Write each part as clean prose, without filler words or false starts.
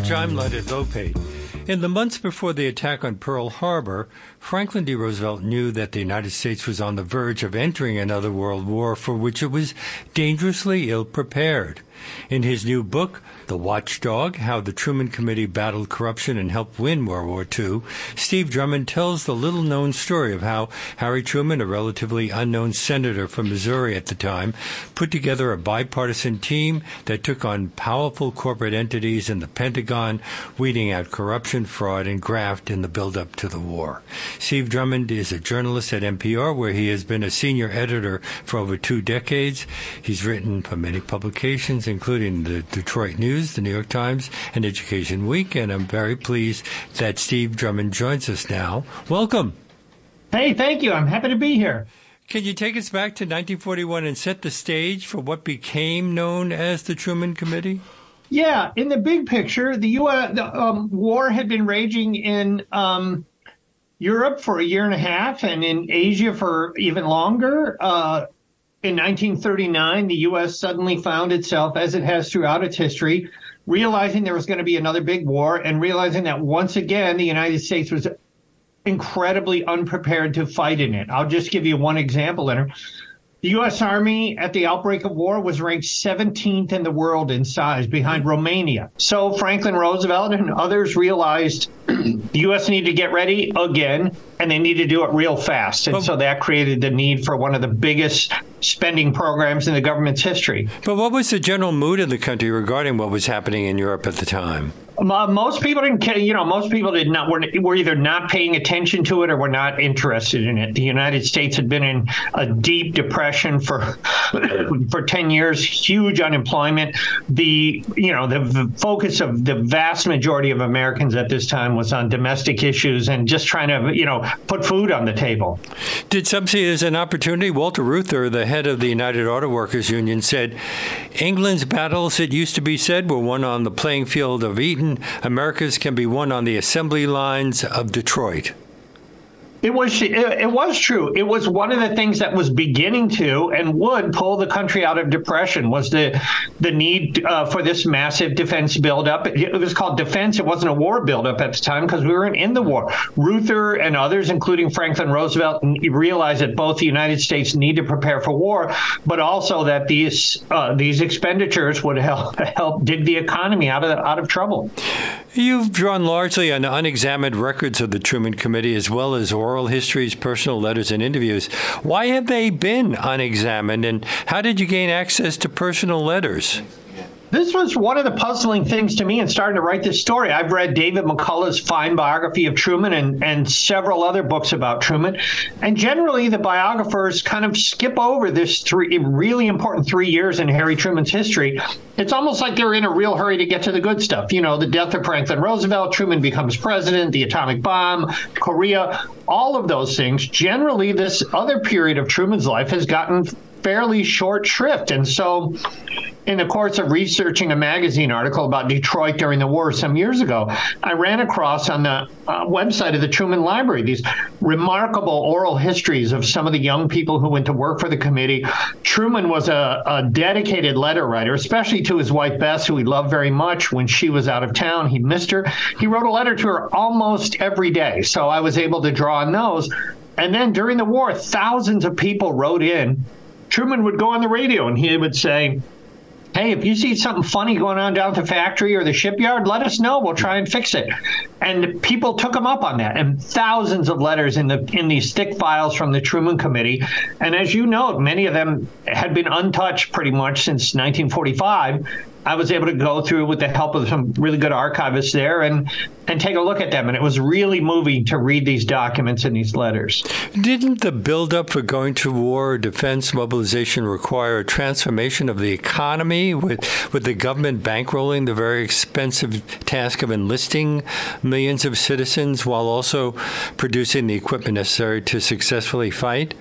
Large, I'm Leonard Lopate. In the months before the attack on Pearl Harbor, Franklin D. Roosevelt knew that the United States was on the verge of entering another world war for which it was dangerously ill-prepared. In his new book, The Watchdog: How the Truman Committee Battled Corruption and Helped Win World War II, Steve Drummond tells the little-known story of how Harry Truman, a relatively unknown senator from Missouri at the time, put together a bipartisan team that took on powerful corporate entities in the Pentagon, weeding out corruption, fraud, and graft in the build-up to the war. Steve Drummond is a journalist at NPR, where he has been a senior editor for over 2 decades. He's written for many publications, including the Detroit News, the New York Times, and Education Week. And I'm very pleased that Steve Drummond joins us now. Welcome. Hey, thank you. I'm happy to be here. Can you take us back to 1941 and set the stage for what became known as the Truman Committee? Yeah. In the big picture, the U.S. War had been raging in Europe for 1.5 years and in Asia for even longer. In 1939, the U.S. suddenly found itself, as it has throughout its history, realizing there was going to be another big war and realizing that once again the United States was incredibly unprepared to fight in it. I'll just give you one example, Leonard. The U.S. Army at the outbreak of war was ranked 17th in the world in size, behind Romania. So Franklin Roosevelt and others realized the U.S. needed to get ready again, and they needed to do it real fast. And so that created the need for one of the biggest spending programs in the government's history. But what was the general mood in the country regarding what was happening in Europe at the time? Most people didn't, were either not paying attention to it or were not interested in it. The United States had been in a deep depression for 10 years, huge unemployment. The focus of the vast majority of Americans at this time was on domestic issues and just trying to, put food on the table. Did some see it as an opportunity? Walter Reuther, the head of the United Auto Workers Union, said, "England's battles, it used to be said, were won on the playing field of Eton. America's can be won on the assembly lines of Detroit." It was true. It was one of the things that was beginning to and would pull the country out of depression was the need for this massive defense buildup. It was called defense. It wasn't a war buildup at the time because we weren't in the war. Reuther and others, including Franklin Roosevelt, realized that both the United States need to prepare for war, but also that these expenditures would help dig the economy out of trouble. You've drawn largely on unexamined records of the Truman Committee as well as oral histories, personal letters, and interviews. Why have they been unexamined, and how did you gain access to personal letters? This was one of the puzzling things to me in starting to write this story. I've read David McCullough's fine biography of Truman and several other books about Truman. And generally, the biographers kind of skip over this really important 3 years in Harry Truman's history. It's almost like they're in a real hurry to get to the good stuff. The death of Franklin Roosevelt, Truman becomes president, the atomic bomb, Korea, all of those things. Generally, this other period of Truman's life has gotten fairly short shrift. And so in the course of researching a magazine article about Detroit during the war some years ago, I ran across on the website of the Truman Library these remarkable oral histories of some of the young people who went to work for the committee. Truman was a dedicated letter writer, especially to his wife, Bess, who he loved very much. When she was out of town, he missed her. He wrote a letter to her almost every day. So I was able to draw on those. And then during the war, thousands of people wrote in. Truman would go on the radio and he would say, "Hey, if you see something funny going on down at the factory or the shipyard, let us know. We'll try and fix it." And people took him up on that. And thousands of letters in these thick files from the Truman Committee. And as you know, many of them had been untouched pretty much since 1945. I was able to go through with the help of some really good archivists there and take a look at them. And it was really moving to read these documents and these letters. Didn't the buildup for going to war, defense, mobilization require a transformation of the economy with the government bankrolling the very expensive task of enlisting millions of citizens while also producing the equipment necessary to successfully fight?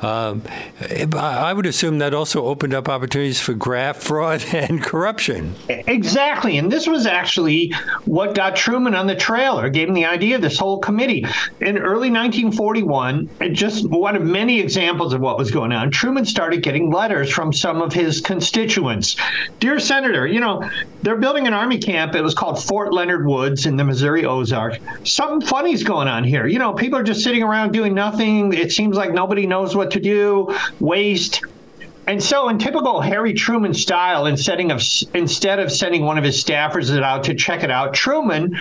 I would assume that also opened up opportunities for graft, fraud, and corruption. corruption. Exactly. And this was actually what got Truman on the trail, or gave him the idea of this whole committee. In early 1941, just one of many examples of what was going on, Truman started getting letters from some of his constituents. Dear Senator, you know, they're building an army camp. It was called Fort Leonard Woods in the Missouri Ozarks. Something funny's going on here. You know, people are just sitting around doing nothing. It seems like nobody knows what to do. Waste. And so in typical Harry Truman style, instead of sending one of his staffers out to check it out, Truman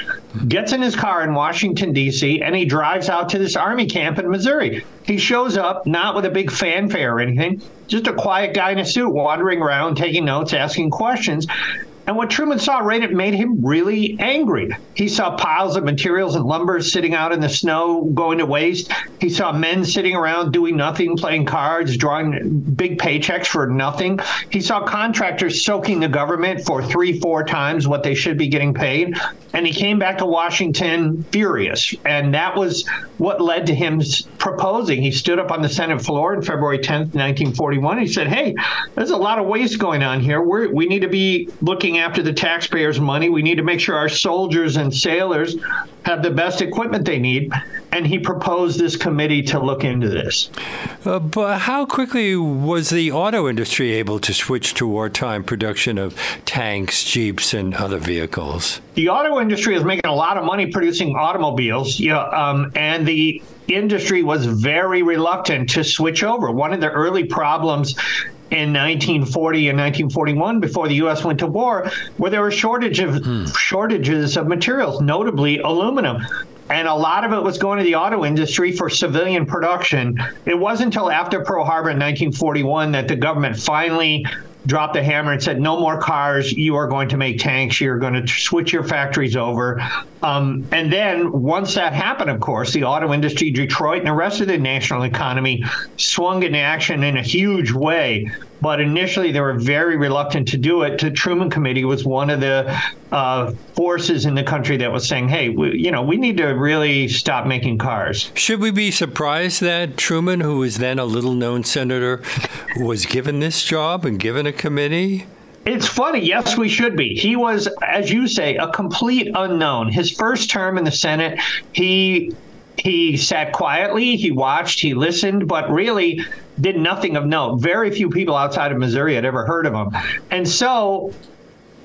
gets in his car in Washington, D.C., and he drives out to this army camp in Missouri. He shows up, not with a big fanfare or anything, just a quiet guy in a suit wandering around, taking notes, asking questions. And what Truman saw, right, it made him really angry. He saw piles of materials and lumber sitting out in the snow, going to waste. He saw men sitting around doing nothing, playing cards, drawing big paychecks for nothing. He saw contractors soaking the government for 3-4 times what they should be getting paid. And he came back to Washington furious. And that was what led to him proposing. He stood up on the Senate floor on February 10th, 1941. He said, hey, there's a lot of waste going on here. We need to be looking after the taxpayers' money. We need to make sure our soldiers and sailors have the best equipment they need. And he proposed this committee to look into this. But how quickly was the auto industry able to switch to wartime production of tanks, jeeps, and other vehicles? The auto industry was making a lot of money producing automobiles, and the industry was very reluctant to switch over. One of the early problems in 1940 and 1941, before the U.S. went to war, where there were shortages of materials, notably aluminum. And a lot of it was going to the auto industry for civilian production. It wasn't until after Pearl Harbor in 1941 that the government finally dropped the hammer and said, no more cars, you are going to make tanks, you're going to switch your factories over. And then once that happened, of course, the auto industry, Detroit, and the rest of the national economy swung into action in a huge way. But initially, they were very reluctant to do it. The Truman Committee was one of the forces in the country that was saying, hey, we need to really stop making cars. Should we be surprised that Truman, who was then a little-known senator, was given this job and given a committee? It's funny. Yes, we should be. He was, as you say, a complete unknown. His first term in the Senate, he sat quietly, he watched, he listened, but really did nothing of note. Very few people outside of Missouri had ever heard of him. And so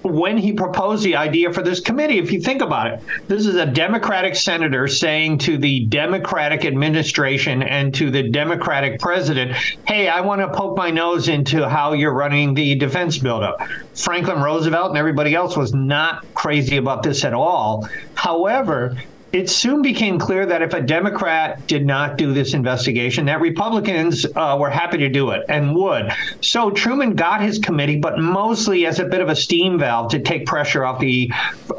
when he proposed the idea for this committee, if you think about it, this is a Democratic senator saying to the Democratic administration and to the Democratic president, hey, I want to poke my nose into how you're running the defense buildup. Franklin Roosevelt and everybody else was not crazy about this at all. However, it soon became clear that if a Democrat did not do this investigation, that Republicans were happy to do it and would. So Truman got his committee, but mostly as a bit of a steam valve to take pressure off the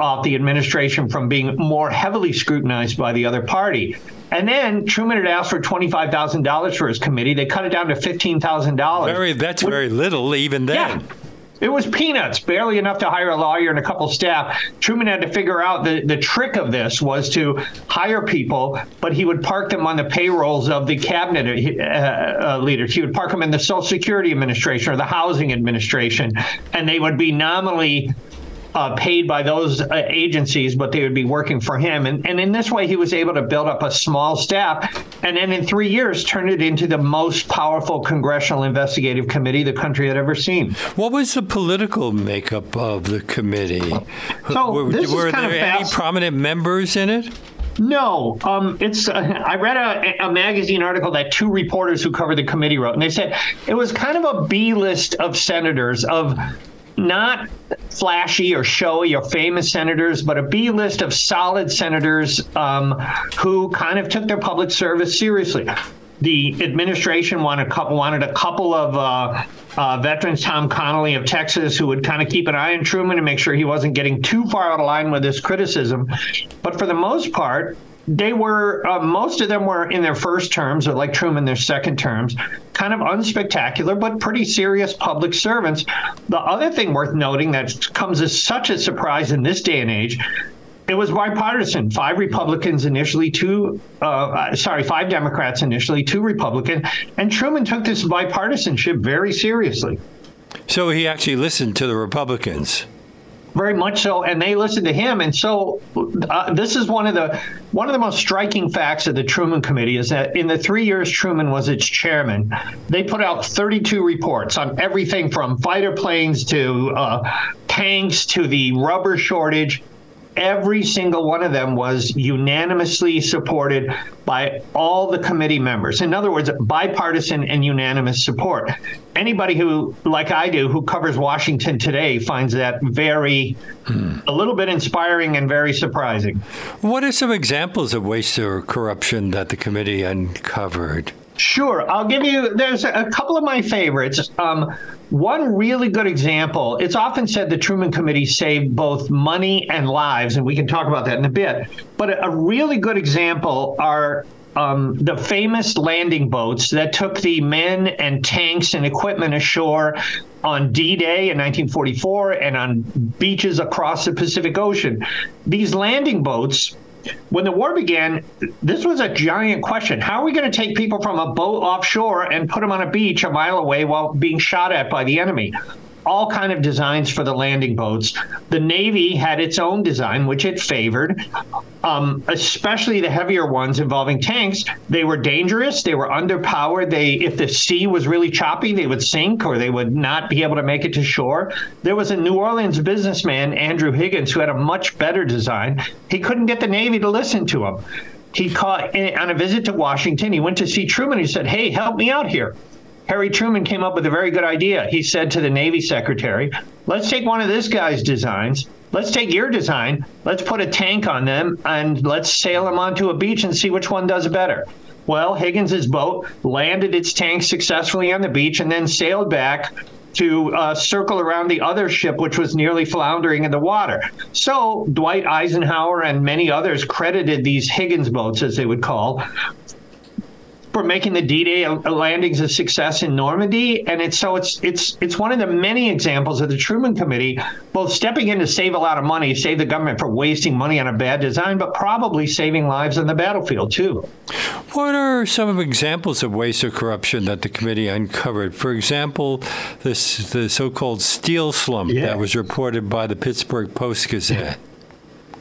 administration from being more heavily scrutinized by the other party. And then Truman had asked for $25,000 for his committee. They cut it down to $15,000. That's very little even then. Yeah. It was peanuts, barely enough to hire a lawyer and a couple staff. Truman had to figure out the trick of this was to hire people, but he would park them on the payrolls of the cabinet leaders. He would park them in the Social Security Administration or the Housing Administration, and they would be nominally paid by those agencies, but they would be working for him. And in this way, he was able to build up a small staff and then in 3 years turn it into the most powerful congressional investigative committee the country had ever seen. What was the political makeup of the committee? So were there any prominent members in it? No. I read a magazine article that two reporters who covered the committee wrote, and they said it was kind of a B-list of senators, of not flashy or showy or famous senators, but a B-list of solid senators who kind of took their public service seriously. The administration wanted a couple of veterans, Tom Connally of Texas, who would kind of keep an eye on Truman and make sure he wasn't getting too far out of line with his criticism. But for the most part, they were, most of them were in their first terms, or like Truman, their second terms, kind of unspectacular, but pretty serious public servants. The other thing worth noting that comes as such a surprise in this day and age, it was bipartisan. 5 Republicans initially, 5 Democrats initially, 2 Republicans, and Truman took this bipartisanship very seriously. So he actually listened to the Republicans. Very much so, and they listened to him. And so this is one of the most striking facts of the Truman Committee is that in the 3 years Truman was its chairman, they put out 32 reports on everything from fighter planes to tanks to the rubber shortage. Every single one of them was unanimously supported by all the committee members. In other words, bipartisan and unanimous support. Anybody who, like I do, who covers Washington today finds that very, a little bit inspiring and very surprising. What are some examples of waste or corruption that the committee uncovered? Sure. I'll give you, there's a couple of my favorites. One really good example, it's often said the Truman Committee saved both money and lives, and we can talk about that in a bit. But a really good example are the famous landing boats that took the men and tanks and equipment ashore on D-Day in 1944 and on beaches across the Pacific Ocean. These landing boats, when the war began, this was a giant question. How are we going to take people from a boat offshore and put them on a beach a mile away while being shot at by the enemy? All kind of designs for the landing boats. The Navy had its own design, which it favored, especially the heavier ones involving tanks. They were dangerous. They were underpowered. If the sea was really choppy, they would sink or they would not be able to make it to shore. There was a New Orleans businessman, Andrew Higgins, who had a much better design. He couldn't get the Navy to listen to him. He called on a visit to Washington. He went to see Truman. He said, "Hey, help me out here." Harry Truman came up with a very good idea. He said to the Navy secretary, "Let's take one of this guy's designs. Let's take your design. Let's put a tank on them and let's sail them onto a beach and see which one does better." Well, Higgins's boat landed its tank successfully on the beach and then sailed back to circle around the other ship, which was nearly floundering in the water. So Dwight Eisenhower and many others credited these Higgins boats, as they would call, for making the D-Day landings a success in Normandy. And it's one of the many examples of the Truman Committee both stepping in to save a lot of money, save the government from wasting money on a bad design, but probably saving lives on the battlefield, too. What are some examples of waste or corruption that the committee uncovered? For example, the so-called steel slump that was reported by the Pittsburgh Post-Gazette.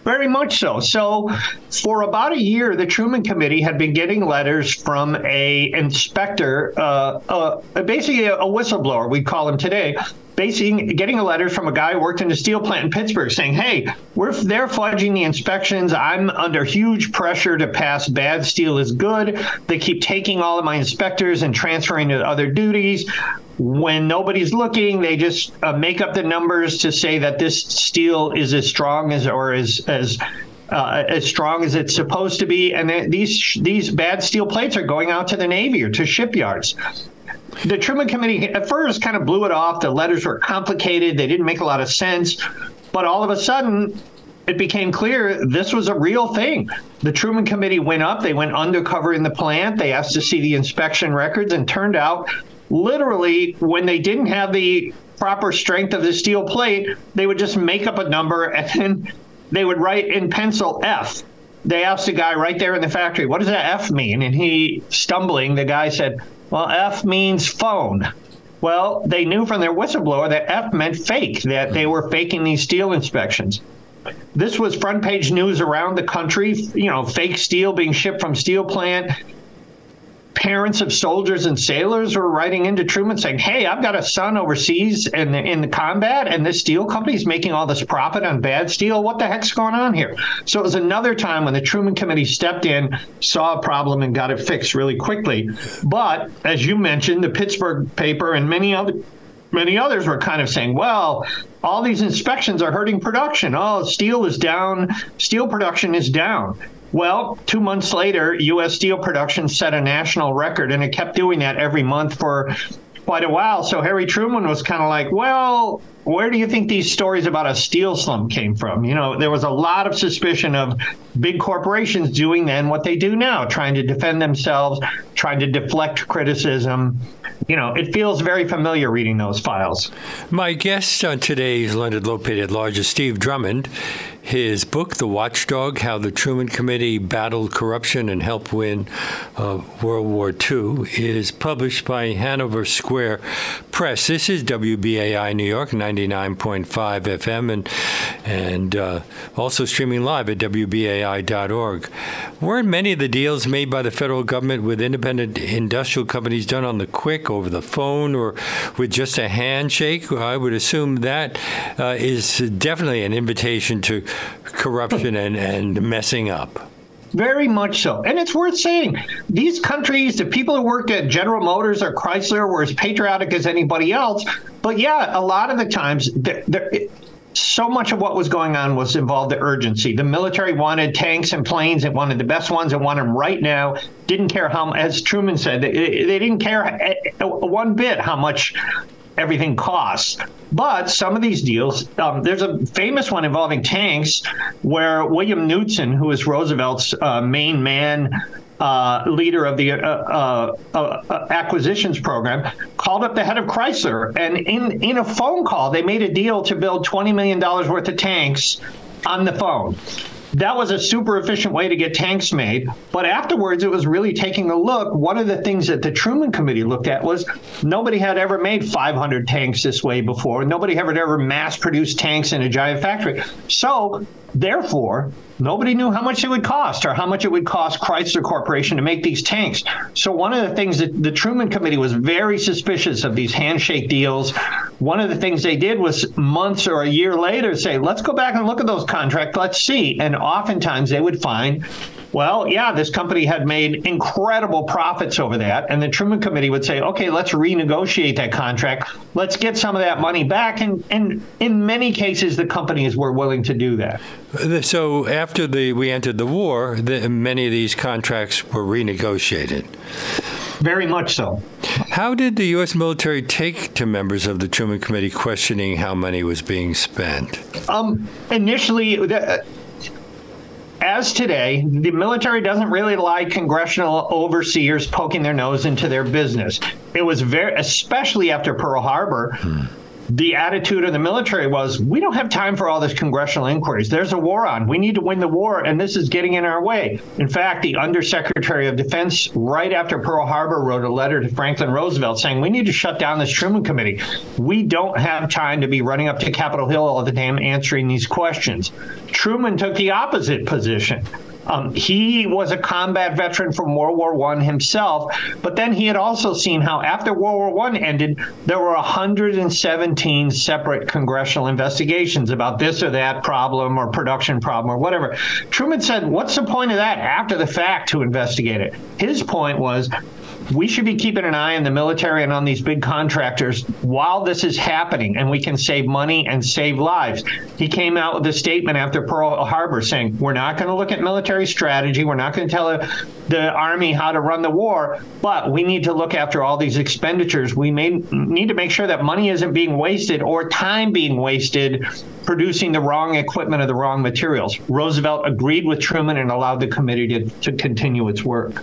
Very much so. So for about a year, the Truman Committee had been getting letters from an inspector, basically a whistleblower, we call him today, basically getting a letter from a guy who worked in a steel plant in Pittsburgh saying, "Hey, they're fudging the inspections. I'm under huge pressure to pass bad steel as good. They keep taking all of my inspectors and transferring to other duties. When nobody's looking, they just make up the numbers to say that this steel is as strong as or as strong as it's supposed to be, and these bad steel plates are going out to the Navy or to shipyards." The Truman Committee at first kind of blew it off. The letters were complicated. They didn't make a lot of sense. But all of a sudden, it became clear this was a real thing. The Truman Committee went up. They went undercover in the plant. They asked to see the inspection records, and turned out, literally, when they didn't have the proper strength of the steel plate, they would just make up a number and they would write in pencil F. They asked the guy right there in the factory, "What does that F mean?" And the guy said, "Well, F means phone." Well, they knew from their whistleblower that F meant fake, that they were faking these steel inspections. This was front page news around the country, fake steel being shipped from steel plant. Parents of soldiers and sailors were writing into Truman saying, "Hey, I've got a son overseas in the combat, and this steel company is making all this profit on bad steel. What the heck's going on here?" So it was another time when the Truman Committee stepped in, saw a problem, and got it fixed really quickly. But as you mentioned, the Pittsburgh paper and many others were kind of saying, "Well, all these inspections are hurting production. Oh, steel is down. Steel production is down." Well, 2 months later, U.S. steel production set a national record, and it kept doing that every month for quite a while. So Harry Truman was kind of like, "Well, Where do you think these stories about a steel slump came from? You know, there was a lot of suspicion of big corporations doing then what they do now, trying to defend themselves, trying to deflect criticism. You know, it feels very familiar reading those files. My guest on today's Leonard Lopate at Large is Steve Drummond. His book, The Watchdog: How the Truman Committee Battled Corruption and Helped Win World War II, is published by Hanover Square Press. This is WBAI New York, 99.5 FM, and also streaming live at WBAI.org. Weren't many of the deals made by the federal government with independent industrial companies done on the quick, over the phone, or with just a handshake? I would assume that is definitely an invitation to corruption and messing up. Very much so. And it's worth saying, these countries, the people who worked at General Motors or Chrysler were as patriotic as anybody else. But yeah, a lot of the times, so much of what was going on was involved in urgency. The military wanted tanks and planes. It wanted the best ones. It wanted them right now. Didn't care how, as Truman said, they didn't care one bit how much everything costs. But some of these deals, there's a famous one involving tanks where William Knudsen, who was Roosevelt's main man, leader of the acquisitions program, called up the head of Chrysler. And in a phone call, they made a deal to build $20 million worth of tanks on the phone. That was a super efficient way to get tanks made. But afterwards, it was really taking a look. One of the things that the Truman Committee looked at was nobody had ever made 500 tanks this way before. Nobody had ever mass-produced tanks in a giant factory. So, therefore, nobody knew how much it would cost or how much it would cost Chrysler Corporation to make these tanks. So one of the things that the Truman Committee was very suspicious of these handshake deals. One of the things they did was months or a year later say, let's go back and look at those contracts. Let's see. And oftentimes they would find, well, yeah, this company had made incredible profits over that. And the Truman Committee would say, okay, let's renegotiate that contract. Let's get some of that money back. And in many cases, the companies were willing to do that. So after we entered the war, many of these contracts were renegotiated. Very much so. How did the U.S. military take to members of the Truman Committee questioning how money was being spent? Initially, as today, the military doesn't really like congressional overseers poking their nose into their business. It was especially after Pearl Harbor, the attitude of the military was, we don't have time for all this congressional inquiries. There's a war on. We need to win the war, and this is getting in our way. In fact, the Undersecretary of Defense, right after Pearl Harbor, wrote a letter to Franklin Roosevelt saying, we need to shut down this Truman Committee. We don't have time to be running up to Capitol Hill all the time answering these questions. Truman took the opposite position. He was a combat veteran from World War I himself, but then he had also seen how after World War I ended, there were 117 separate congressional investigations about this or that problem or production problem or whatever. Truman said, what's the point of that after the fact to investigate it? His point was, we should be keeping an eye on the military and on these big contractors while this is happening, and we can save money and save lives. He came out with a statement after Pearl Harbor saying, we're not going to look at military strategy. We're not going to tell the Army how to run the war, but we need to look after all these expenditures. We need to make sure that money isn't being wasted or time being wasted producing the wrong equipment or the wrong materials. Roosevelt agreed with Truman and allowed the committee to continue its work.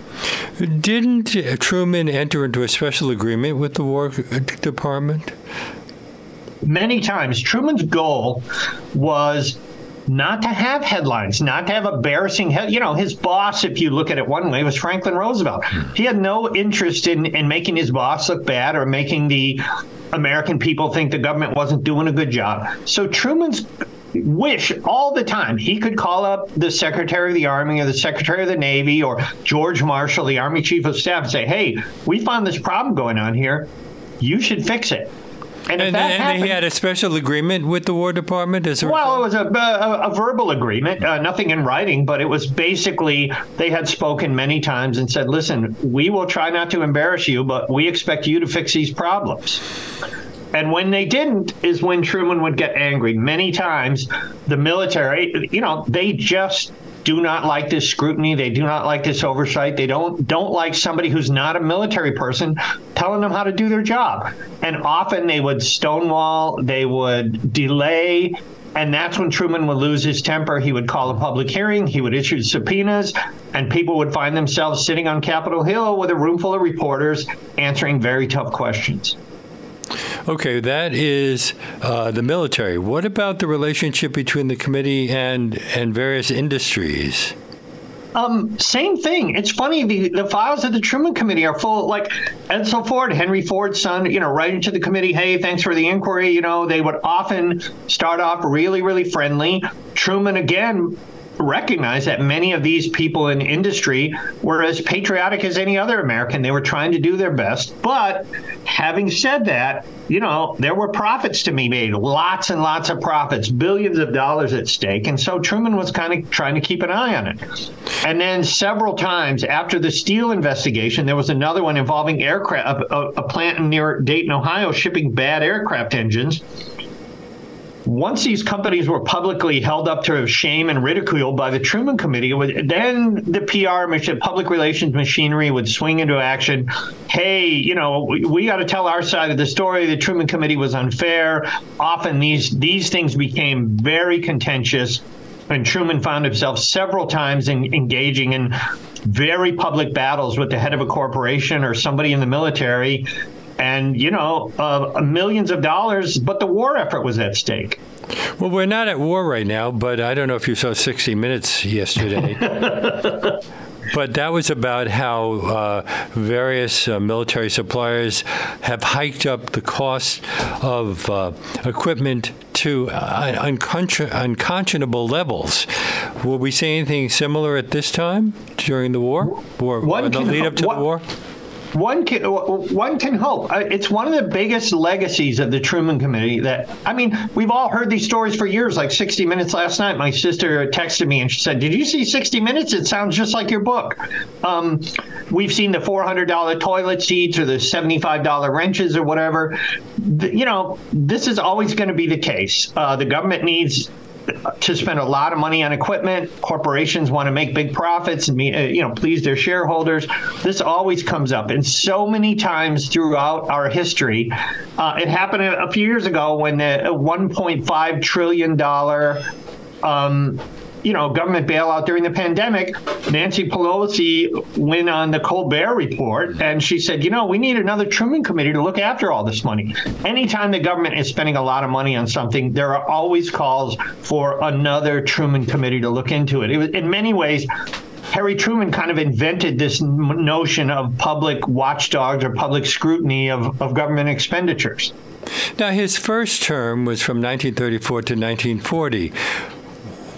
Didn't Truman enter into a special agreement with the War Department? Many times. Truman's goal was not to have headlines, not to have embarrassing headlines. You know, his boss, if you look at it one way, was Franklin Roosevelt. He had no interest in making his boss look bad or making the American people think the government wasn't doing a good job. So Truman's wish all the time, he could call up the Secretary of the Army or the Secretary of the Navy or George Marshall, the Army Chief of Staff, and say, hey, we found this problem going on here. You should fix it. And he had a special agreement with the War Department? It was a verbal agreement, nothing in writing, but it was basically they had spoken many times and said, listen, we will try not to embarrass you, but we expect you to fix these problems. And when they didn't is when Truman would get angry. Many times the military, you know, they just do not like this scrutiny. They do not like this oversight. They don't like somebody who's not a military person telling them how to do their job. And often they would stonewall, they would delay, and that's when Truman would lose his temper. He would call a public hearing, he would issue subpoenas, and people would find themselves sitting on Capitol Hill with a room full of reporters answering very tough questions. Okay, that is the military. What about the relationship between the committee and various industries? Same thing. It's funny. The files of the Truman Committee are full, like Edsel Ford, Henry Ford's son, writing to the committee, hey, thanks for the inquiry. They would often start off really, really friendly. Truman, again, recognized that many of these people in industry were as patriotic as any other American. They were trying to do their best. But having said that, there were profits to be made, lots and lots of profits, billions of dollars at stake. And so Truman was kind of trying to keep an eye on it. And then several times after the Steele investigation, there was another one involving aircraft, a plant near Dayton, Ohio, shipping bad aircraft engines. Once these companies were publicly held up to shame and ridicule by the Truman Committee, then the PR, public relations machinery would swing into action. Hey, we got to tell our side of the story. The Truman Committee was unfair. Often these things became very contentious, and Truman found himself several times engaging in very public battles with the head of a corporation or somebody in the military. And, millions of dollars, but the war effort was at stake. Well, we're not at war right now, but I don't know if you saw 60 Minutes yesterday. But that was about how various military suppliers have hiked up the cost of equipment to unconscionable levels. Will we see anything similar at this time during the war or the lead up to the war? One can hope. It's one of the biggest legacies of the Truman Committee that, we've all heard these stories for years, like 60 Minutes last night. My sister texted me and she said, did you see 60 Minutes? It sounds just like your book. We've seen the $400 toilet seats or the $75 wrenches or whatever. This is always going to be the case. The government needs to spend a lot of money on equipment. Corporations want to make big profits and please their shareholders. This always comes up. And so many times throughout our history, it happened a few years ago when the $1.5 trillion government bailout during the pandemic. Nancy Pelosi went on the Colbert Report and she said, we need another Truman Committee to look after all this money. Anytime the government is spending a lot of money on something, there are always calls for another Truman Committee to look into it. It was, in many ways, Harry Truman kind of invented this notion of public watchdogs or public scrutiny of government expenditures. Now, his first term was from 1934 to 1940.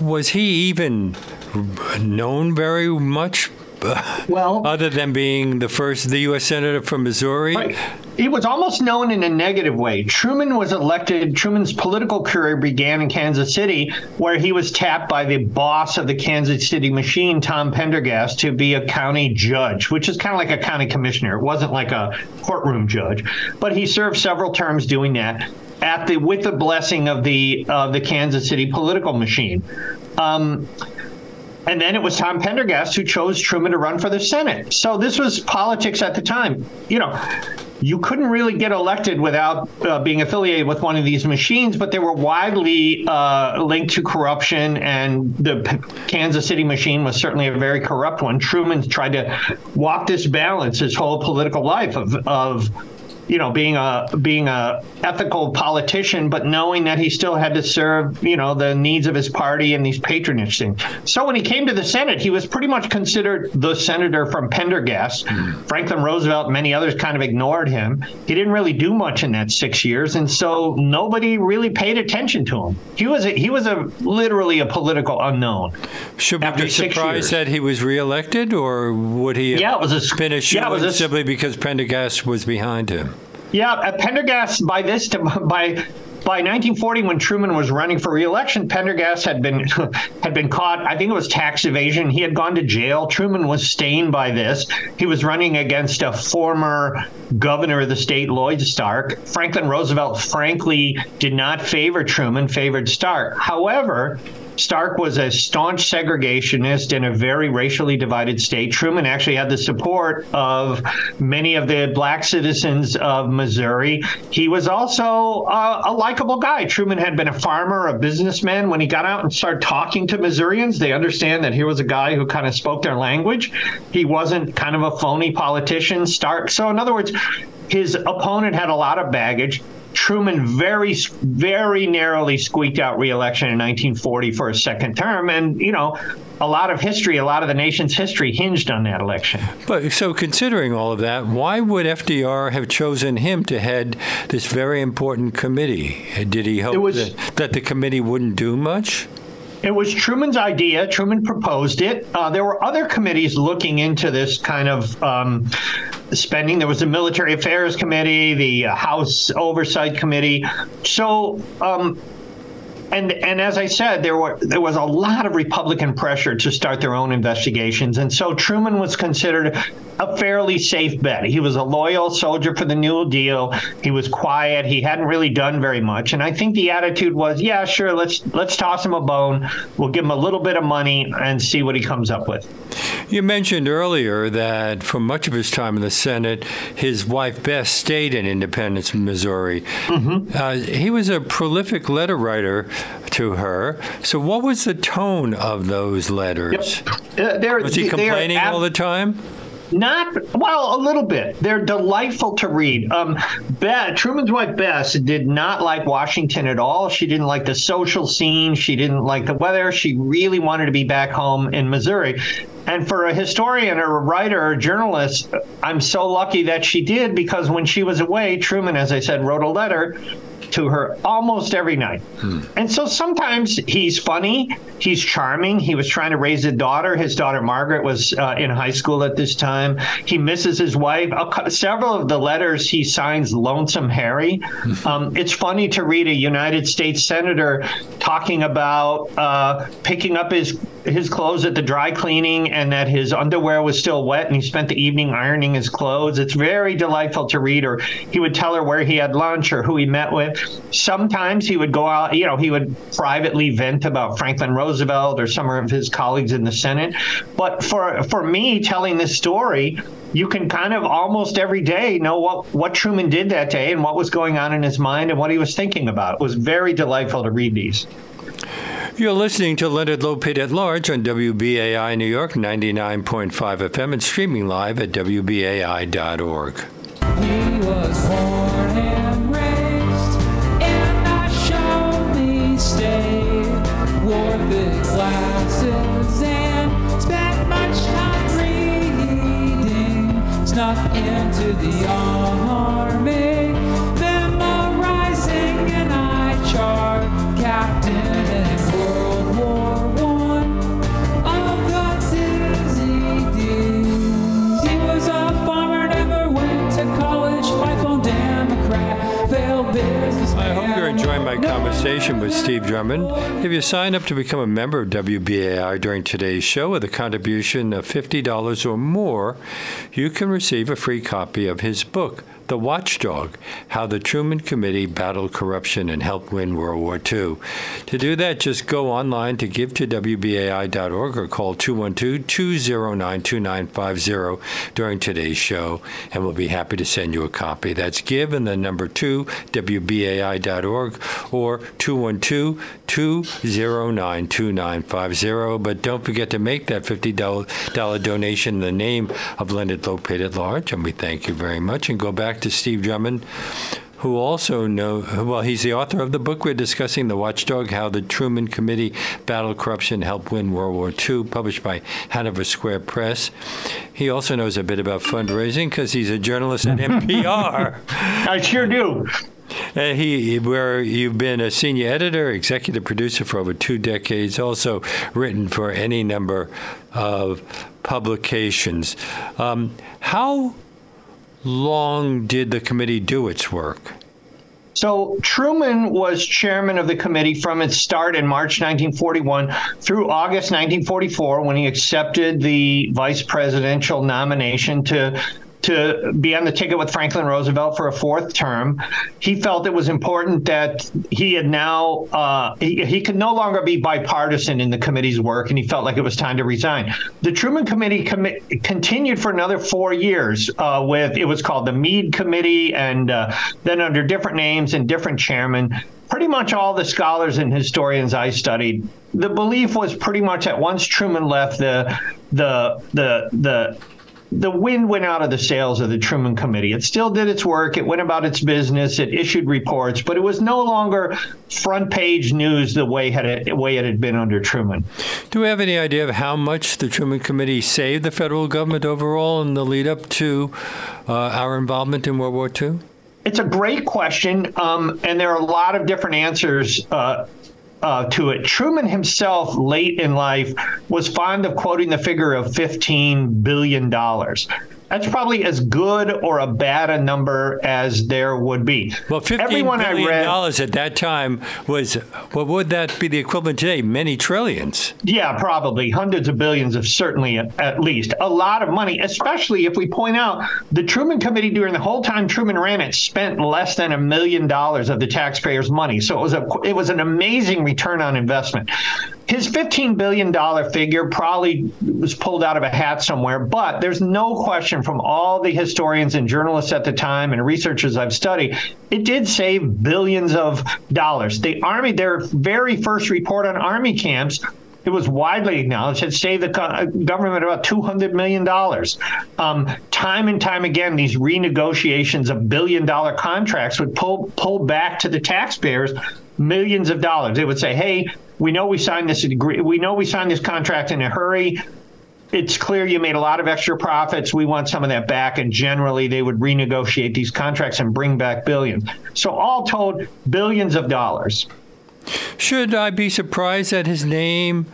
Was he even known very much? Other than being the U.S. Senator from Missouri? Right. He was almost known in a negative way. Truman was elected. Truman's political career began in Kansas City, where he was tapped by the boss of the Kansas City machine, Tom Pendergast, to be a county judge, which is kind of like a county commissioner. It wasn't like a courtroom judge, but he served several terms doing that. With the blessing of the Kansas City political machine. And then it was Tom Pendergast who chose Truman to run for the Senate. So this was politics at the time. You couldn't really get elected without being affiliated with one of these machines, but they were widely linked to corruption, and the Kansas City machine was certainly a very corrupt one. Truman tried to walk this balance his whole political life of being a ethical politician, but knowing that he still had to serve, the needs of his party and these patronage things. So when he came to the Senate, he was pretty much considered the senator from Pendergast. Franklin Roosevelt and many others kind of ignored him. He didn't really do much in that 6 years, and so nobody really paid attention to him. He was literally a political unknown. Should we be surprised that he was reelected, or would he? Yeah, simply because Pendergast was behind him. Yeah, Pendergast, by 1940, when Truman was running for re-election, Pendergast had been caught. I think it was tax evasion. He had gone to jail. Truman was stained by this. He was running against a former governor of the state, Lloyd Stark. Franklin Roosevelt, frankly, did not favor Truman, favored Stark. However, Stark was a staunch segregationist in a very racially divided state. Truman actually had the support of many of the black citizens of Missouri. He was also a likable guy. Truman had been a farmer, a businessman. When he got out and started talking to Missourians, they understand that here was a guy who kind of spoke their language. He wasn't kind of a phony politician, Stark. So in other words, his opponent had a lot of baggage. Truman very, very narrowly squeaked out re-election in 1940 for a second term. And, you know, a lot of history, a lot of the nation's history hinged on that election. But so considering all of that, why would FDR have chosen him to head this very important committee? Did he hope that the committee wouldn't do much? It was Truman's idea. Truman proposed it. There were other committees looking into this kind of spending. There was the Military Affairs Committee, the House Oversight Committee. So, and as I said, there was a lot of Republican pressure to start their own investigations. And so Truman was considered a fairly safe bet. He was a loyal soldier for the New Deal. He was quiet. He hadn't really done very much. And I think the attitude was, yeah, sure, let's toss him a bone. We'll give him a little bit of money and see what he comes up with. You mentioned earlier that for much of his time in the Senate, his wife, Bess, stayed in Independence, Missouri. Mm-hmm. He was a prolific letter writer to her. So what was the tone of those letters? Yep. Was he complaining all the time? A little bit. They're delightful to read. Truman's wife, Bess, did not like Washington at all. She didn't like the social scene. She didn't like the weather. She really wanted to be back home in Missouri. And for a historian or a writer or a journalist, I'm so lucky that she did, because when she was away, Truman, as I said, wrote a letter to her almost every night. And so sometimes he's funny, he's charming. He was trying to raise a daughter. His daughter Margaret was in high school at this time. He misses his wife. Several of the letters he signs Lonesome Harry. It's funny to read a United States senator talking about picking up his clothes at the dry cleaning and that his underwear was still wet and he spent the evening ironing his clothes. It's very delightful to read. Or he would tell her where he had lunch or who he met with. Sometimes he would go out, you know, he would privately vent about Franklin Roosevelt or some of his colleagues in the Senate. But for me telling this story, you can kind of almost every day know what Truman did that day and what was going on in his mind and what he was thinking about. It was very delightful to read these. You're listening to Leonard Lopate at Large on WBAI New York, 99.5 FM, and streaming live at WBAI.org. He was born and raised in a showy state, wore big glasses and spent much time reading, snuck into the army, memorizing an eye chart, captain. I hope you're enjoying my conversation with Steve Drummond. If you sign up to become a member of WBAI during today's show with a contribution of $50 or more, you can receive a free copy of his book, The Watchdog: How the Truman Committee Battled Corruption and Helped Win World War II. To do that, just go online to givetowbai.org or call 212-209-2950 during today's show, and we'll be happy to send you a copy. That's give2WBAI.org or 212-209-2950. But don't forget to make that $50 donation in the name of Leonard Lopate at Large, and we thank you very much. And go back to Steve Drummond, who also he's the author of the book we're discussing, The Watchdog: How the Truman Committee Battled Corruption and Helped Win World War II, published by Hanover Square Press. He also knows a bit about fundraising because he's a journalist at NPR. I sure do. And where you've been a senior editor, executive producer for over 2 decades, also written for any number of publications. How long did the committee do its work? So Truman was chairman of the committee from its start in March 1941 through August 1944, when he accepted the vice presidential nomination to to be on the ticket with Franklin Roosevelt for a fourth term. He felt it was important that he had now, he could no longer be bipartisan in the committee's work, and he felt like it was time to resign. The Truman Committee continued for another 4 years with, it was called the Meade Committee, and then under different names and different chairmen. Pretty much all the scholars and historians I studied, the belief was pretty much that once Truman left, the wind went out of the sails of the Truman Committee. It still did its work. It went about its business. It issued reports, but it was no longer front page news the way it had been under Truman. Do we have any idea of how much the Truman Committee saved the federal government overall in the lead up to our involvement in World War II? It's a great question, and there are a lot of different answers to it. Truman himself, late in life, was fond of quoting the figure of $15 billion. That's probably as good or a bad a number as there would be. Well, $15 billion at that time was, well, would that be the equivalent today? Many trillions. Yeah, probably. Hundreds of billions of certainly at least. A lot of money, especially if we point out the Truman Committee during the whole time Truman ran it spent less than $1 million of the taxpayers' money. So it was an amazing return on investment. His $15 billion figure probably was pulled out of a hat somewhere, but there's no question from all the historians and journalists at the time and researchers I've studied, it did save billions of dollars. The Army, their very first report on Army camps, it was widely acknowledged, had saved the government about $200 million. Time and time again, these renegotiations of billion-dollar contracts would pull back to the taxpayers millions of dollars. They would say, hey, we know we signed this contract in a hurry. It's clear you made a lot of extra profits. We want some of that back. And generally, they would renegotiate these contracts and bring back billions. So all told, billions of dollars. Should I be surprised that his name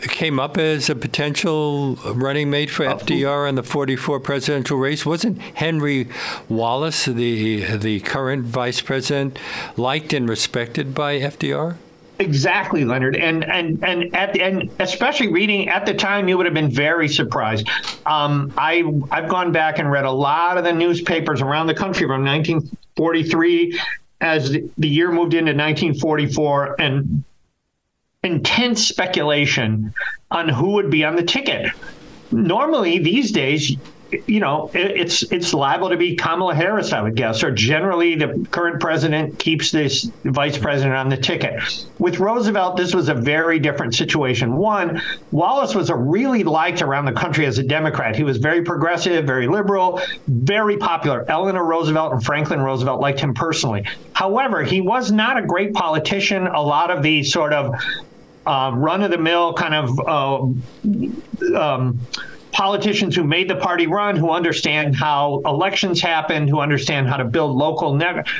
came up as a potential running mate for FDR in the 44 presidential race? Wasn't Henry Wallace, the current vice president, liked and respected by FDR? Exactly, Leonard, and especially reading at the time, you would have been very surprised. I've gone back and read a lot of the newspapers around the country from 1943 as the year moved into 1944, and intense speculation on who would be on the ticket. Normally, these days, you know, it's liable to be Kamala Harris, I would guess, or generally the current president keeps this vice president on the ticket. With Roosevelt, this was a very different situation. One, Wallace was really liked around the country as a Democrat. He was very progressive, very liberal, very popular. Eleanor Roosevelt and Franklin Roosevelt liked him personally. However, he was not a great politician. A lot of the sort of run-of-the-mill kind of politicians who made the party run, who understand how elections happen, who understand how to build local networks.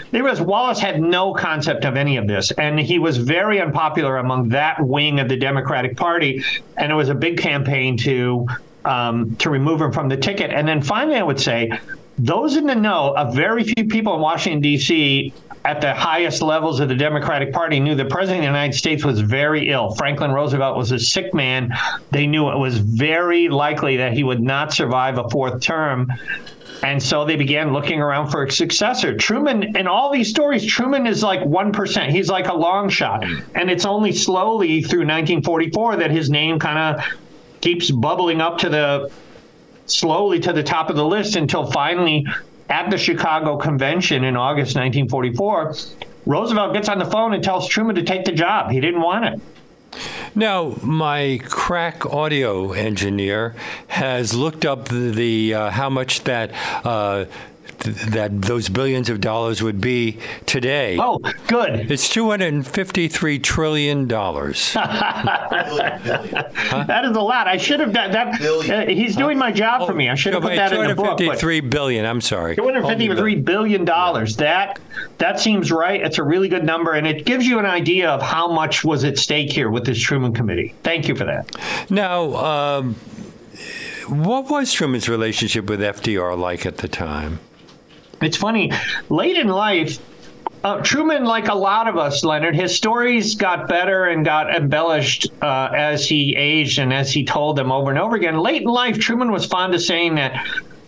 Wallace had no concept of any of this, and he was very unpopular among that wing of the Democratic Party, and it was a big campaign to remove him from the ticket. And then finally, I would say, those in the know, a very few people in Washington, D.C., at the highest levels of the Democratic Party knew the president of the United States was very ill. Franklin Roosevelt was a sick man. They knew it was very likely that he would not survive a fourth term. And so they began looking around for a successor. Truman, in all these stories, Truman is like 1%. He's like a long shot. And it's only slowly through 1944 that his name kind of keeps bubbling up to the top of the list until finally, at the Chicago Convention in August 1944, Roosevelt gets on the phone and tells Truman to take the job. He didn't want it. Now, my crack audio engineer has looked up the how much that that those billions of dollars would be today. Oh, good. It's $253 trillion. Huh? That is a lot. I should have done that. He's doing my job for me. I should have put that in the book. $253 billion. I'm sorry. $253 billion. That seems right. It's a really good number, and it gives you an idea of how much was at stake here with this Truman Committee. Thank you for that. Now, what was Truman's relationship with FDR like at the time? It's funny, late in life, Truman, like a lot of us, Leonard, his stories got better and got embellished as he aged and as he told them over and over again. Late in life, Truman was fond of saying that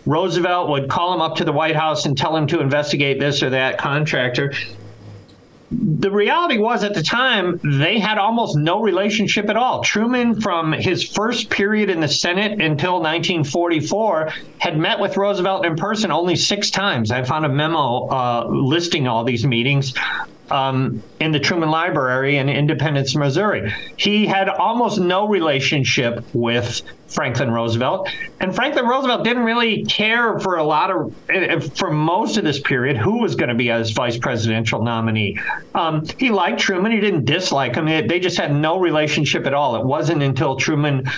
Roosevelt would call him up to the White House and tell him to investigate this or that contractor. The reality was, at the time, they had almost no relationship at all. Truman, from his first period in the Senate until 1944, had met with Roosevelt in person only 6 times. I found a memo listing all these meetings in the Truman Library in Independence, Missouri. He had almost no relationship with Franklin Roosevelt. And Franklin Roosevelt didn't really care for most of this period, who was going to be his vice presidential nominee. He liked Truman. He didn't dislike him. They just had no relationship at all. It wasn't until Truman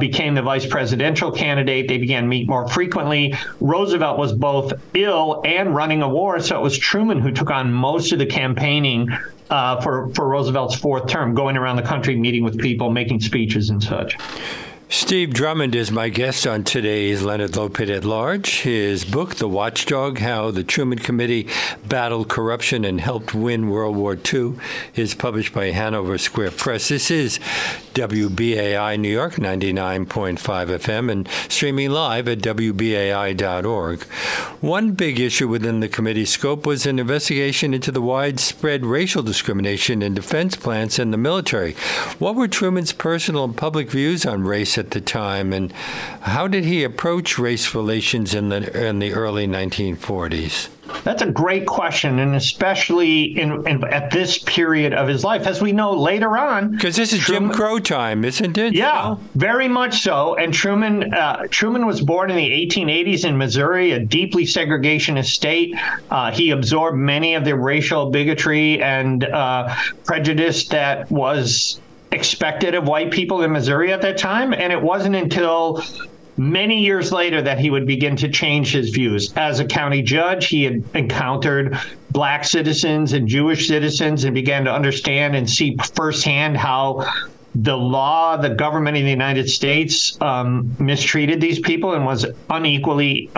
became the vice presidential candidate, they began to meet more frequently. Roosevelt was both ill and running a war, so it was Truman who took on most of the campaigning for Roosevelt's 4th term, going around the country, meeting with people, making speeches and such. Steve Drummond is my guest on today's Leonard Lopate at Large. His book, The Watchdog: How the Truman Committee Battled Corruption and Helped Win World War II, is published by Hanover Square Press. This is WBAI New York, 99.5 FM, and streaming live at WBAI.org. One big issue within the committee's scope was an investigation into the widespread racial discrimination in defense plants and the military. What were Truman's personal and public views on race at the time, and how did he approach race relations in the early 1940s? That's a great question, and especially at this period of his life, as we know later on. Because this is Jim Crow time, isn't it? Yeah, you know? Very much so. And Truman was born in the 1880s in Missouri, a deeply segregationist state. He absorbed many of the racial bigotry and prejudice that was expected of white people in Missouri at that time, and it wasn't until many years later that he would begin to change his views. As a county judge, he had encountered black citizens and Jewish citizens and began to understand and see firsthand how the law, the government in the United States mistreated these people and was unequally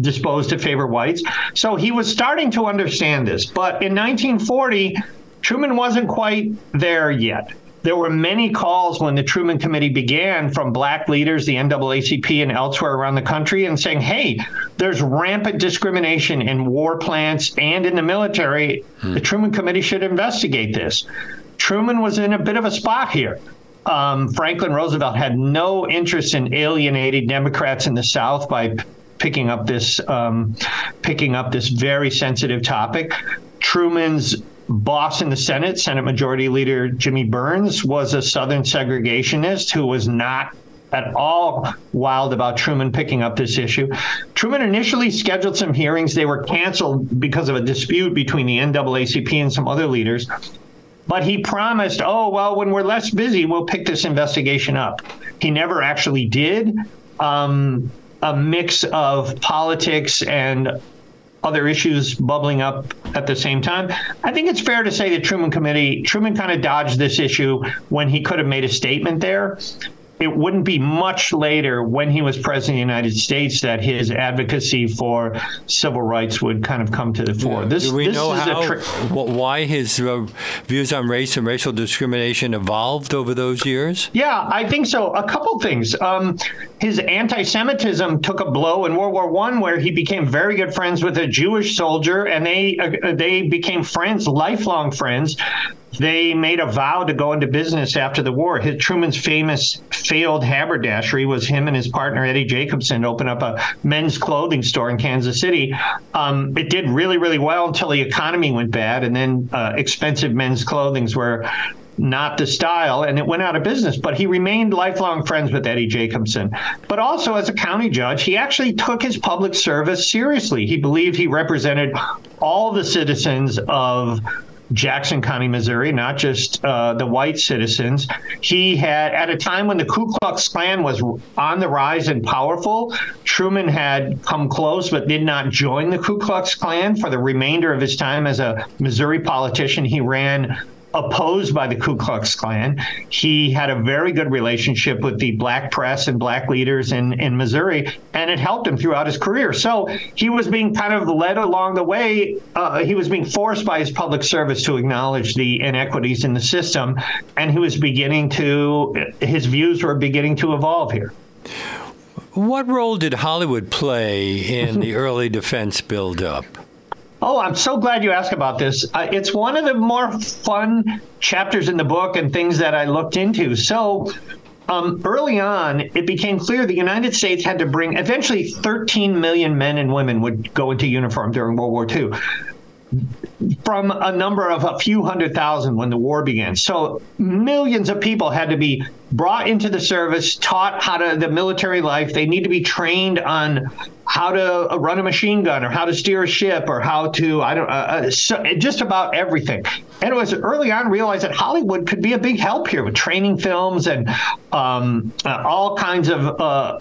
disposed to favor whites. So he was starting to understand this. But in 1940, Truman wasn't quite there yet. There were many calls when the Truman Committee began from black leaders, the NAACP and elsewhere around the country, and saying, hey, there's rampant discrimination in war plants and in the military. The Truman Committee should investigate this. Truman was in a bit of a spot here. Franklin Roosevelt had no interest in alienating Democrats in the South by picking up this very sensitive topic. Truman's boss in the Senate Majority Leader Jimmy Burns, was a Southern segregationist who was not at all wild about Truman picking up this issue. Truman initially scheduled some hearings. They were canceled because of a dispute between the NAACP and some other leaders. But he promised, when we're less busy, we'll pick this investigation up. He never actually did. A mix of politics and other issues bubbling up at the same time. I think it's fair to say the Truman kind of dodged this issue when he could have made a statement there. It wouldn't be much later when he was president of the United States that his advocacy for civil rights would kind of come to the fore. Yeah. Why his views on race and racial discrimination evolved over those years? Yeah, I think so. A couple things. His anti-Semitism took a blow in World War I, where he became very good friends with a Jewish soldier, and they became friends, lifelong friends. They made a vow to go into business after the war. Truman's famous failed haberdashery was him and his partner, Eddie Jacobson, open up a men's clothing store in Kansas City. It did really, really well until the economy went bad, and then expensive men's clothings were not the style, and it went out of business. But he remained lifelong friends with Eddie Jacobson. But also, as a county judge, he actually took his public service seriously. He believed he represented all the citizens of Jackson County, Missouri, not just the white citizens. He had, at a time when the Ku Klux Klan was on the rise and powerful, Truman had come close but did not join the Ku Klux Klan for the remainder of his time as a Missouri politician. He ran opposed by the Ku Klux Klan. He had a very good relationship with the black press and black leaders in Missouri, and it helped him throughout his career. So he was being kind of led along the way. He was being forced by his public service to acknowledge the inequities in the system, and his views were beginning to evolve here. What role did Hollywood play in the early defense buildup? Oh, I'm so glad you asked about this. It's one of the more fun chapters in the book and things that I looked into. So early on, it became clear the United States had to bring, eventually 13 million men and women would go into uniform during World War II, from a number of a few 100,000 when the war began. So millions of people had to be brought into the service, taught how to the military life. They need to be trained on how to run a machine gun or how to steer a ship or how to, just about everything. And it was early on realized that Hollywood could be a big help here with training films and all kinds of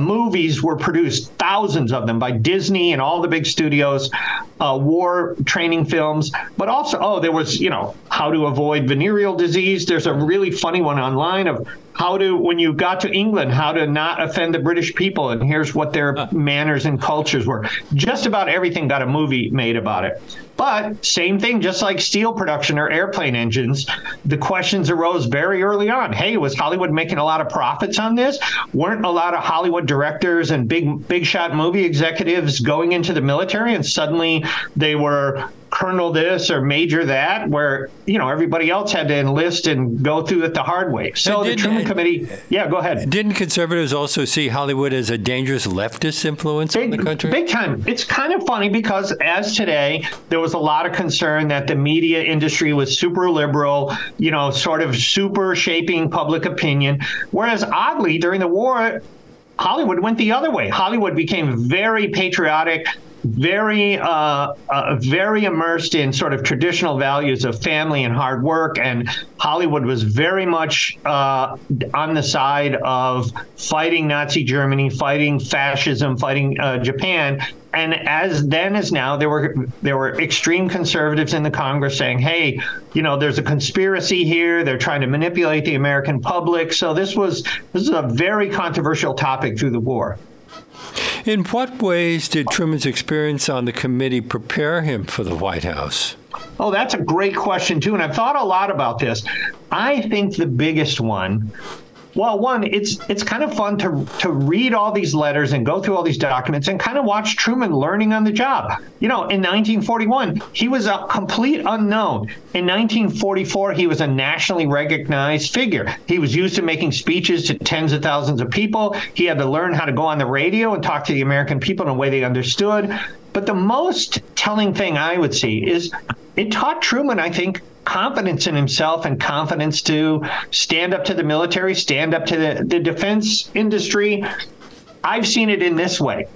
movies were produced, thousands of them, by Disney and all the big studios, war training films. But also, there was, how to avoid venereal disease. There's a really funny one online of how to, when you got to England, how to not offend the British people. And here's what their manners and cultures were. Just about everything got a movie made about it. But same thing, just like steel production or airplane engines, the questions arose very early on. Hey, was Hollywood making a lot of profits on this? Weren't a lot of Hollywood directors and big shot movie executives going into the military, and suddenly they were colonel this or major that, where everybody else had to enlist and go through it the hard way. So the Truman Committee, go ahead. Didn't conservatives also see Hollywood as a dangerous leftist influence on the country? Big time. It's kind of funny because as today, there was a lot of concern that the media industry was super liberal, sort of super shaping public opinion. Whereas oddly, during the war, Hollywood went the other way. Hollywood became very patriotic, very immersed in sort of traditional values of family and hard work, and Hollywood was very much on the side of fighting Nazi Germany, fighting fascism, fighting Japan. And as then as now, there were extreme conservatives in the Congress saying, hey, there's a conspiracy here. They're trying to manipulate the American public. So this is a very controversial topic through the war. In what ways did Truman's experience on the committee prepare him for the White House? Oh, that's a great question, too. And I've thought a lot about this. I think the biggest one, it's kind of fun to read all these letters and go through all these documents and kind of watch Truman learning on the job. In 1941, he was a complete unknown. In 1944, he was a nationally recognized figure. He was used to making speeches to tens of thousands of people. He had to learn how to go on the radio and talk to the American people in a way they understood. But the most telling thing I would see is it taught Truman, I think, confidence in himself and confidence to stand up to the military, stand up to the defense industry. I've seen it in this way.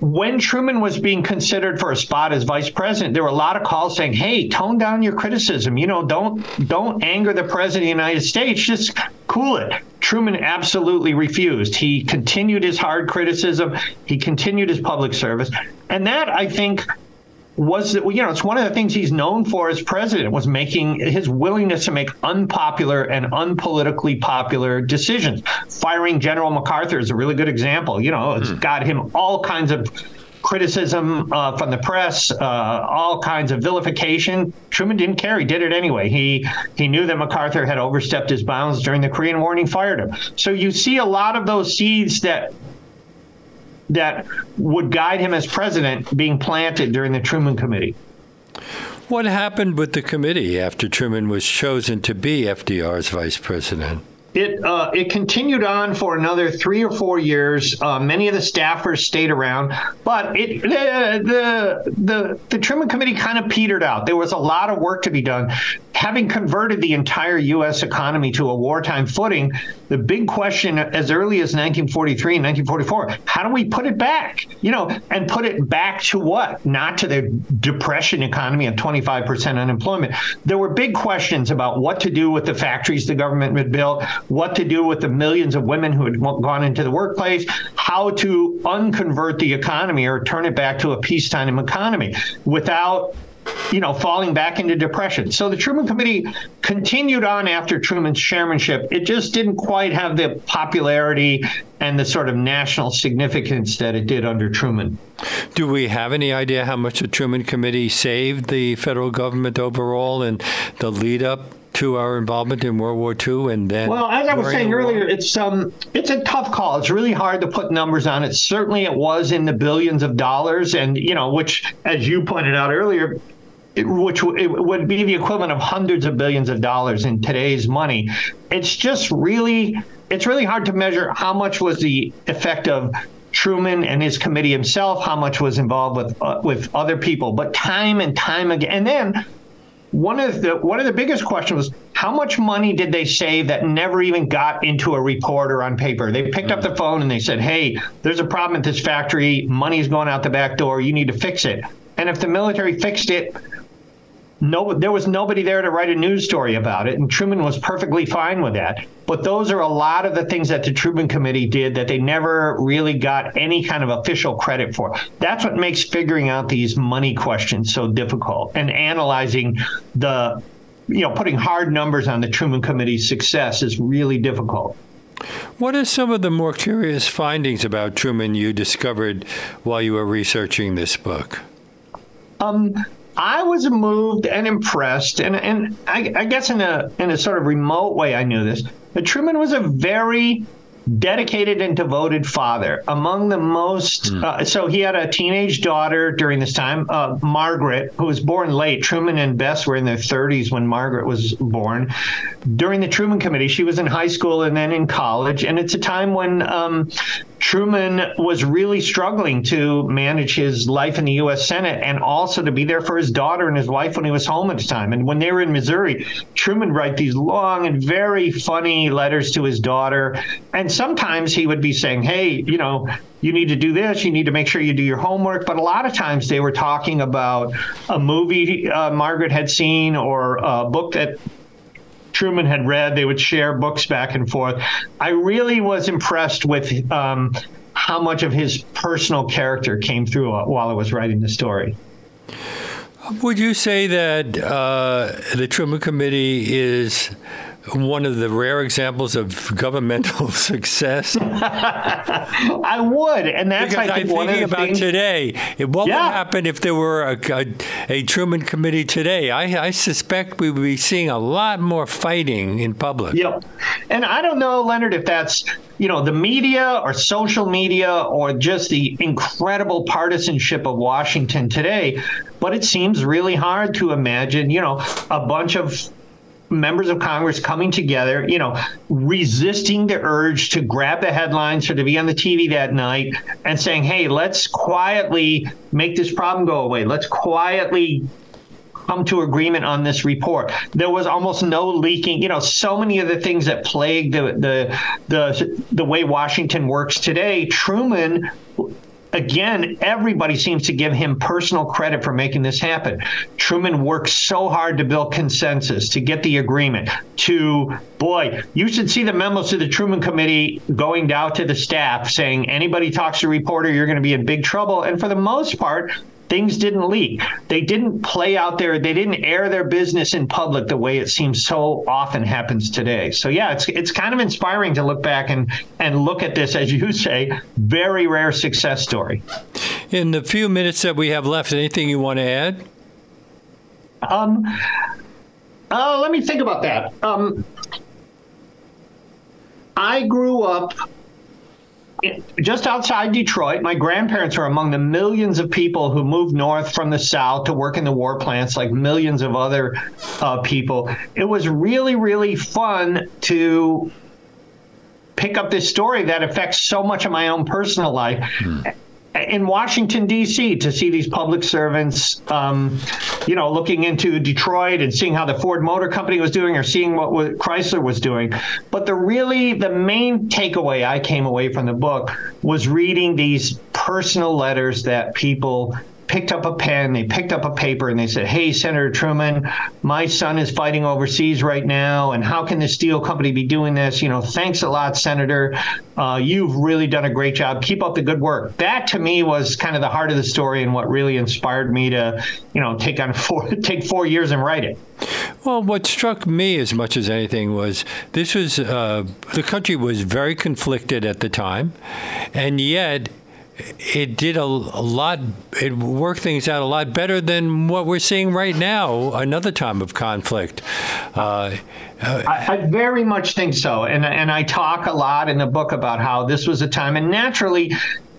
When Truman was being considered for a spot as vice president, there were a lot of calls saying, hey, tone down your criticism. Don't anger the president of the United States. Just cool it. Truman absolutely refused. He continued his hard criticism. He continued his public service. And that, I think, was that it's one of the things he's known for as president, was making his willingness to make unpopular and unpolitically popular decisions. Firing General MacArthur is a really good example. It's got him all kinds of criticism from the press, all kinds of vilification. Truman didn't care. He did it anyway. He knew that MacArthur had overstepped his bounds during the Korean War and he fired him. So you see a lot of those seeds that would guide him as president being planted during the Truman Committee. What happened with the committee after Truman was chosen to be FDR's vice president? It continued on for another 3 or 4 years. Many of the staffers stayed around, but the Truman Committee kind of petered out. There was a lot of work to be done. Having converted the entire U.S. economy to a wartime footing, the big question as early as 1943 and 1944, how do we put it back? And put it back to what? Not to the Depression economy of 25% unemployment. There were big questions about what to do with the factories the government had built, what to do with the millions of women who had gone into the workplace, how to unconvert the economy or turn it back to a peacetime economy without falling back into depression. So the Truman Committee continued on after Truman's chairmanship. It just didn't quite have the popularity and the sort of national significance that it did under Truman. Do we have any idea how much the Truman Committee saved the federal government overall in the lead up to our involvement in World War II and then... Well, as I was saying earlier, it's a tough call. It's really hard to put numbers on it. Certainly it was in the billions of dollars, and, you know, which, as you pointed out earlier, it would be the equivalent of hundreds of billions of dollars in today's money. It's just really... It's really hard to measure how much was the effect of Truman and his committee himself, how much was involved with other people, but time and time again. And then one of the biggest questions was, how much money did they save that never even got into a report or on paper? They picked up the phone and they said, hey, there's a problem at this factory. Money's going out the back door. You need to fix it. And if the military fixed it, no, there was nobody there to write a news story about it, and Truman was perfectly fine with that. But those are a lot of the things that the Truman Committee did that they never really got any kind of official credit for. That's what makes figuring out these money questions so difficult, and analyzing the, you know, putting hard numbers on the Truman Committee's success is really difficult. What are some of the more curious findings about Truman you discovered while you were researching this book? I was moved and impressed, and I guess in a sort of remote way I knew this, but Truman was a very dedicated and devoted father. Among the most, so he had a teenage daughter during this time, Margaret, who was born late. Truman and Bess were in their 30s when Margaret was born. During the Truman Committee, she was in high school and then in college, and it's a time when Truman was really struggling to manage his life in the U.S. Senate and also to be there for his daughter and his wife when he was home at the time. And when they were in Missouri, Truman wrote these long and very funny letters to his daughter. And sometimes he would be saying, hey, you know, you need to do this, you need to make sure you do your homework. But a lot of times they were talking about a movie Margaret had seen or a book that Truman had read. They would share books back and forth. I really was impressed with how much of his personal character came through while I was writing the story. Would you say that the Truman Committee is one of the rare examples of governmental success? I would, and that's because I think I'm thinking about things today. What would happen if there were a Truman Committee today? I suspect we would be seeing a lot more fighting in public. Yep, and I don't know, Leonard, if that's, you know, the media or social media or just the incredible partisanship of Washington today, but it seems really hard to imagine, you know, a bunch of members of Congress coming together, you know, resisting the urge to grab the headlines or to be on the TV that night and saying, hey, let's quietly make this problem go away. Let's quietly come to agreement on this report. There was almost no leaking. You know, so many of the things that plagued the way Washington works today, Truman, again, everybody seems to give him personal credit for making this happen. Truman worked so hard to build consensus, to get the agreement, to, boy, you should see the memos to the Truman Committee going out to the staff saying, anybody talks to a reporter, you're going to be in big trouble. And for the most part, things didn't leak. They didn't play out there. They didn't air their business in public the way it seems so often happens today. So, yeah, it's kind of inspiring to look back and look at this, as you say, very rare success story. In the few minutes that we have left, anything you want to add? Let me think about that. I grew up just outside Detroit. My grandparents were among the millions of people who moved north from the South to work in the war plants, like millions of other people. It was really, really fun to pick up this story that affects so much of my own personal life. In Washington, D.C., to see these public servants, you know, looking into Detroit and seeing how the Ford Motor Company was doing or seeing what Chrysler was doing. But the main takeaway I came away from the book was reading these personal letters that people picked up a pen, they picked up a paper, and they said, hey, Senator Truman, my son is fighting overseas right now, and how can the steel company be doing this? You know, thanks a lot, Senator. You've really done a great job. Keep up the good work. That, to me, was kind of the heart of the story and what really inspired me to, you know, take 4 years and write it. Well, what struck me as much as anything was this was the country was very conflicted at the time, and yet it did a lot, it worked things out a lot better than what we're seeing right now, another time of conflict. I very much think so. And I talk a lot in the book about how this was a time, and naturally,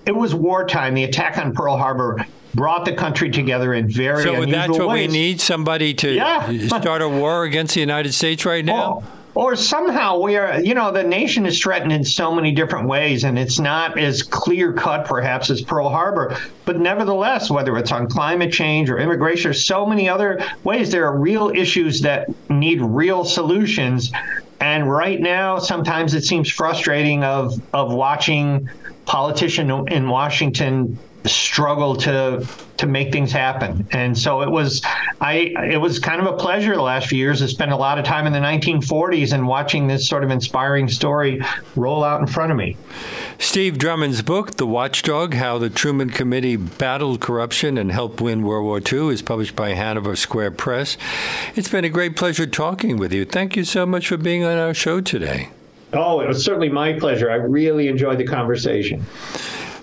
it was wartime. The attack on Pearl Harbor brought the country together in very unusual ways. So that's what we need, somebody to start a war against the United States right now? Or somehow we are, you know, the nation is threatened in so many different ways, and it's not as clear-cut, perhaps, as Pearl Harbor. But nevertheless, whether it's on climate change or immigration or so many other ways, there are real issues that need real solutions. And right now, sometimes it seems frustrating of watching politicians in Washington struggle to make things happen. And so it was kind of a pleasure the last few years to spend a lot of time in the 1940s and watching this sort of inspiring story roll out in front of me. Steve Drummond's book, The Watchdog: How the Truman Committee Battled Corruption and Helped Win World War II, is published by Hanover Square Press. It's been a great pleasure talking with you. Thank you so much for being on our show today. Oh, it was certainly my pleasure. I really enjoyed the conversation.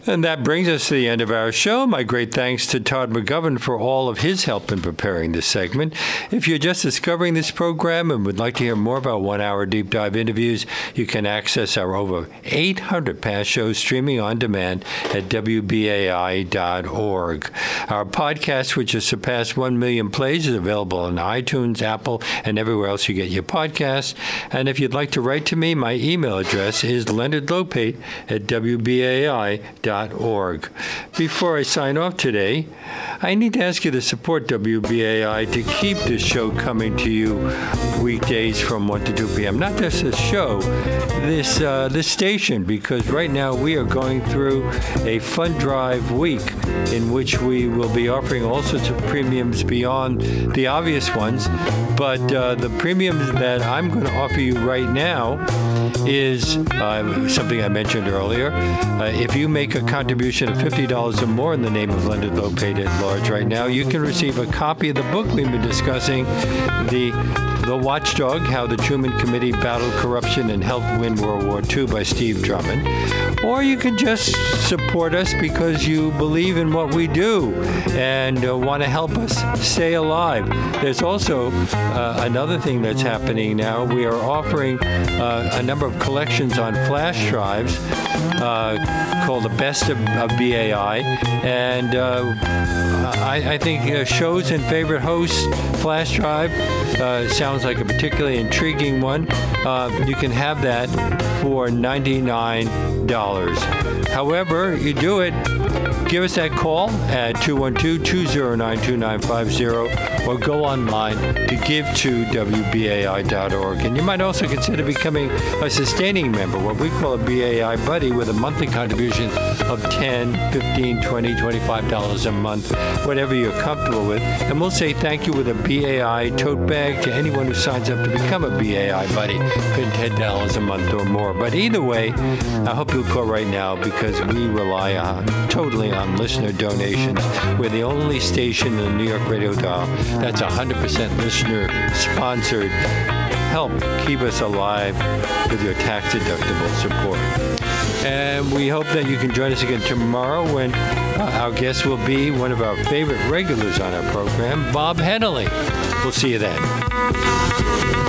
And that brings us to the end of our show. My great thanks to Todd McGovern for all of his help in preparing this segment. If you're just discovering this program and would like to hear more about one-hour deep dive interviews, you can access our over 800 past shows streaming on demand at WBAI.org. Our podcast, which has surpassed 1 million plays, is available on iTunes, Apple, and everywhere else you get your podcasts. And if you'd like to write to me, my email address is leonardlopate@WBAI.org. Before I sign off today, I need to ask you to support WBAI to keep this show coming to you weekdays from 1 to 2 p.m. Not just this show, this station, because right now we are going through a fund drive week in which we will be offering all sorts of premiums beyond the obvious ones. But the premiums that I'm going to offer you right now is something I mentioned earlier. If you make a contribution of $50 or more in the name of Leonard Lopate at Large right now, you can receive a copy of the book we've been discussing, The Watchdog: How the Truman Committee Battled Corruption and Helped Win World War II by Steve Drummond. Or you can just support us because you believe in what we do and want to help us stay alive. There's also another thing that's happening now. We are offering a number of collections on flash drives called The Best of BAI. And I think shows and favorite hosts flash drive sounds like a particularly intriguing one. You can have that for $99. However you do it, give us that call at 212-209-2950 or go online to give to WBAI.org. And you might also consider becoming a sustaining member, what we call a BAI buddy, with a monthly contribution of $10, $15, $20, $25 a month, whatever you're comfortable with. And we'll say thank you with a BAI tote bag to anyone who signs up to become a BAI buddy for $10 a month or more. But either way, I hope you'll call right now because we rely totally on listener donations. We're the only station in the New York radio dial that's 100% listener-sponsored. Help keep us alive with your tax-deductible support. And we hope that you can join us again tomorrow when our guest will be one of our favorite regulars on our program, Bob Henley. We'll see you then.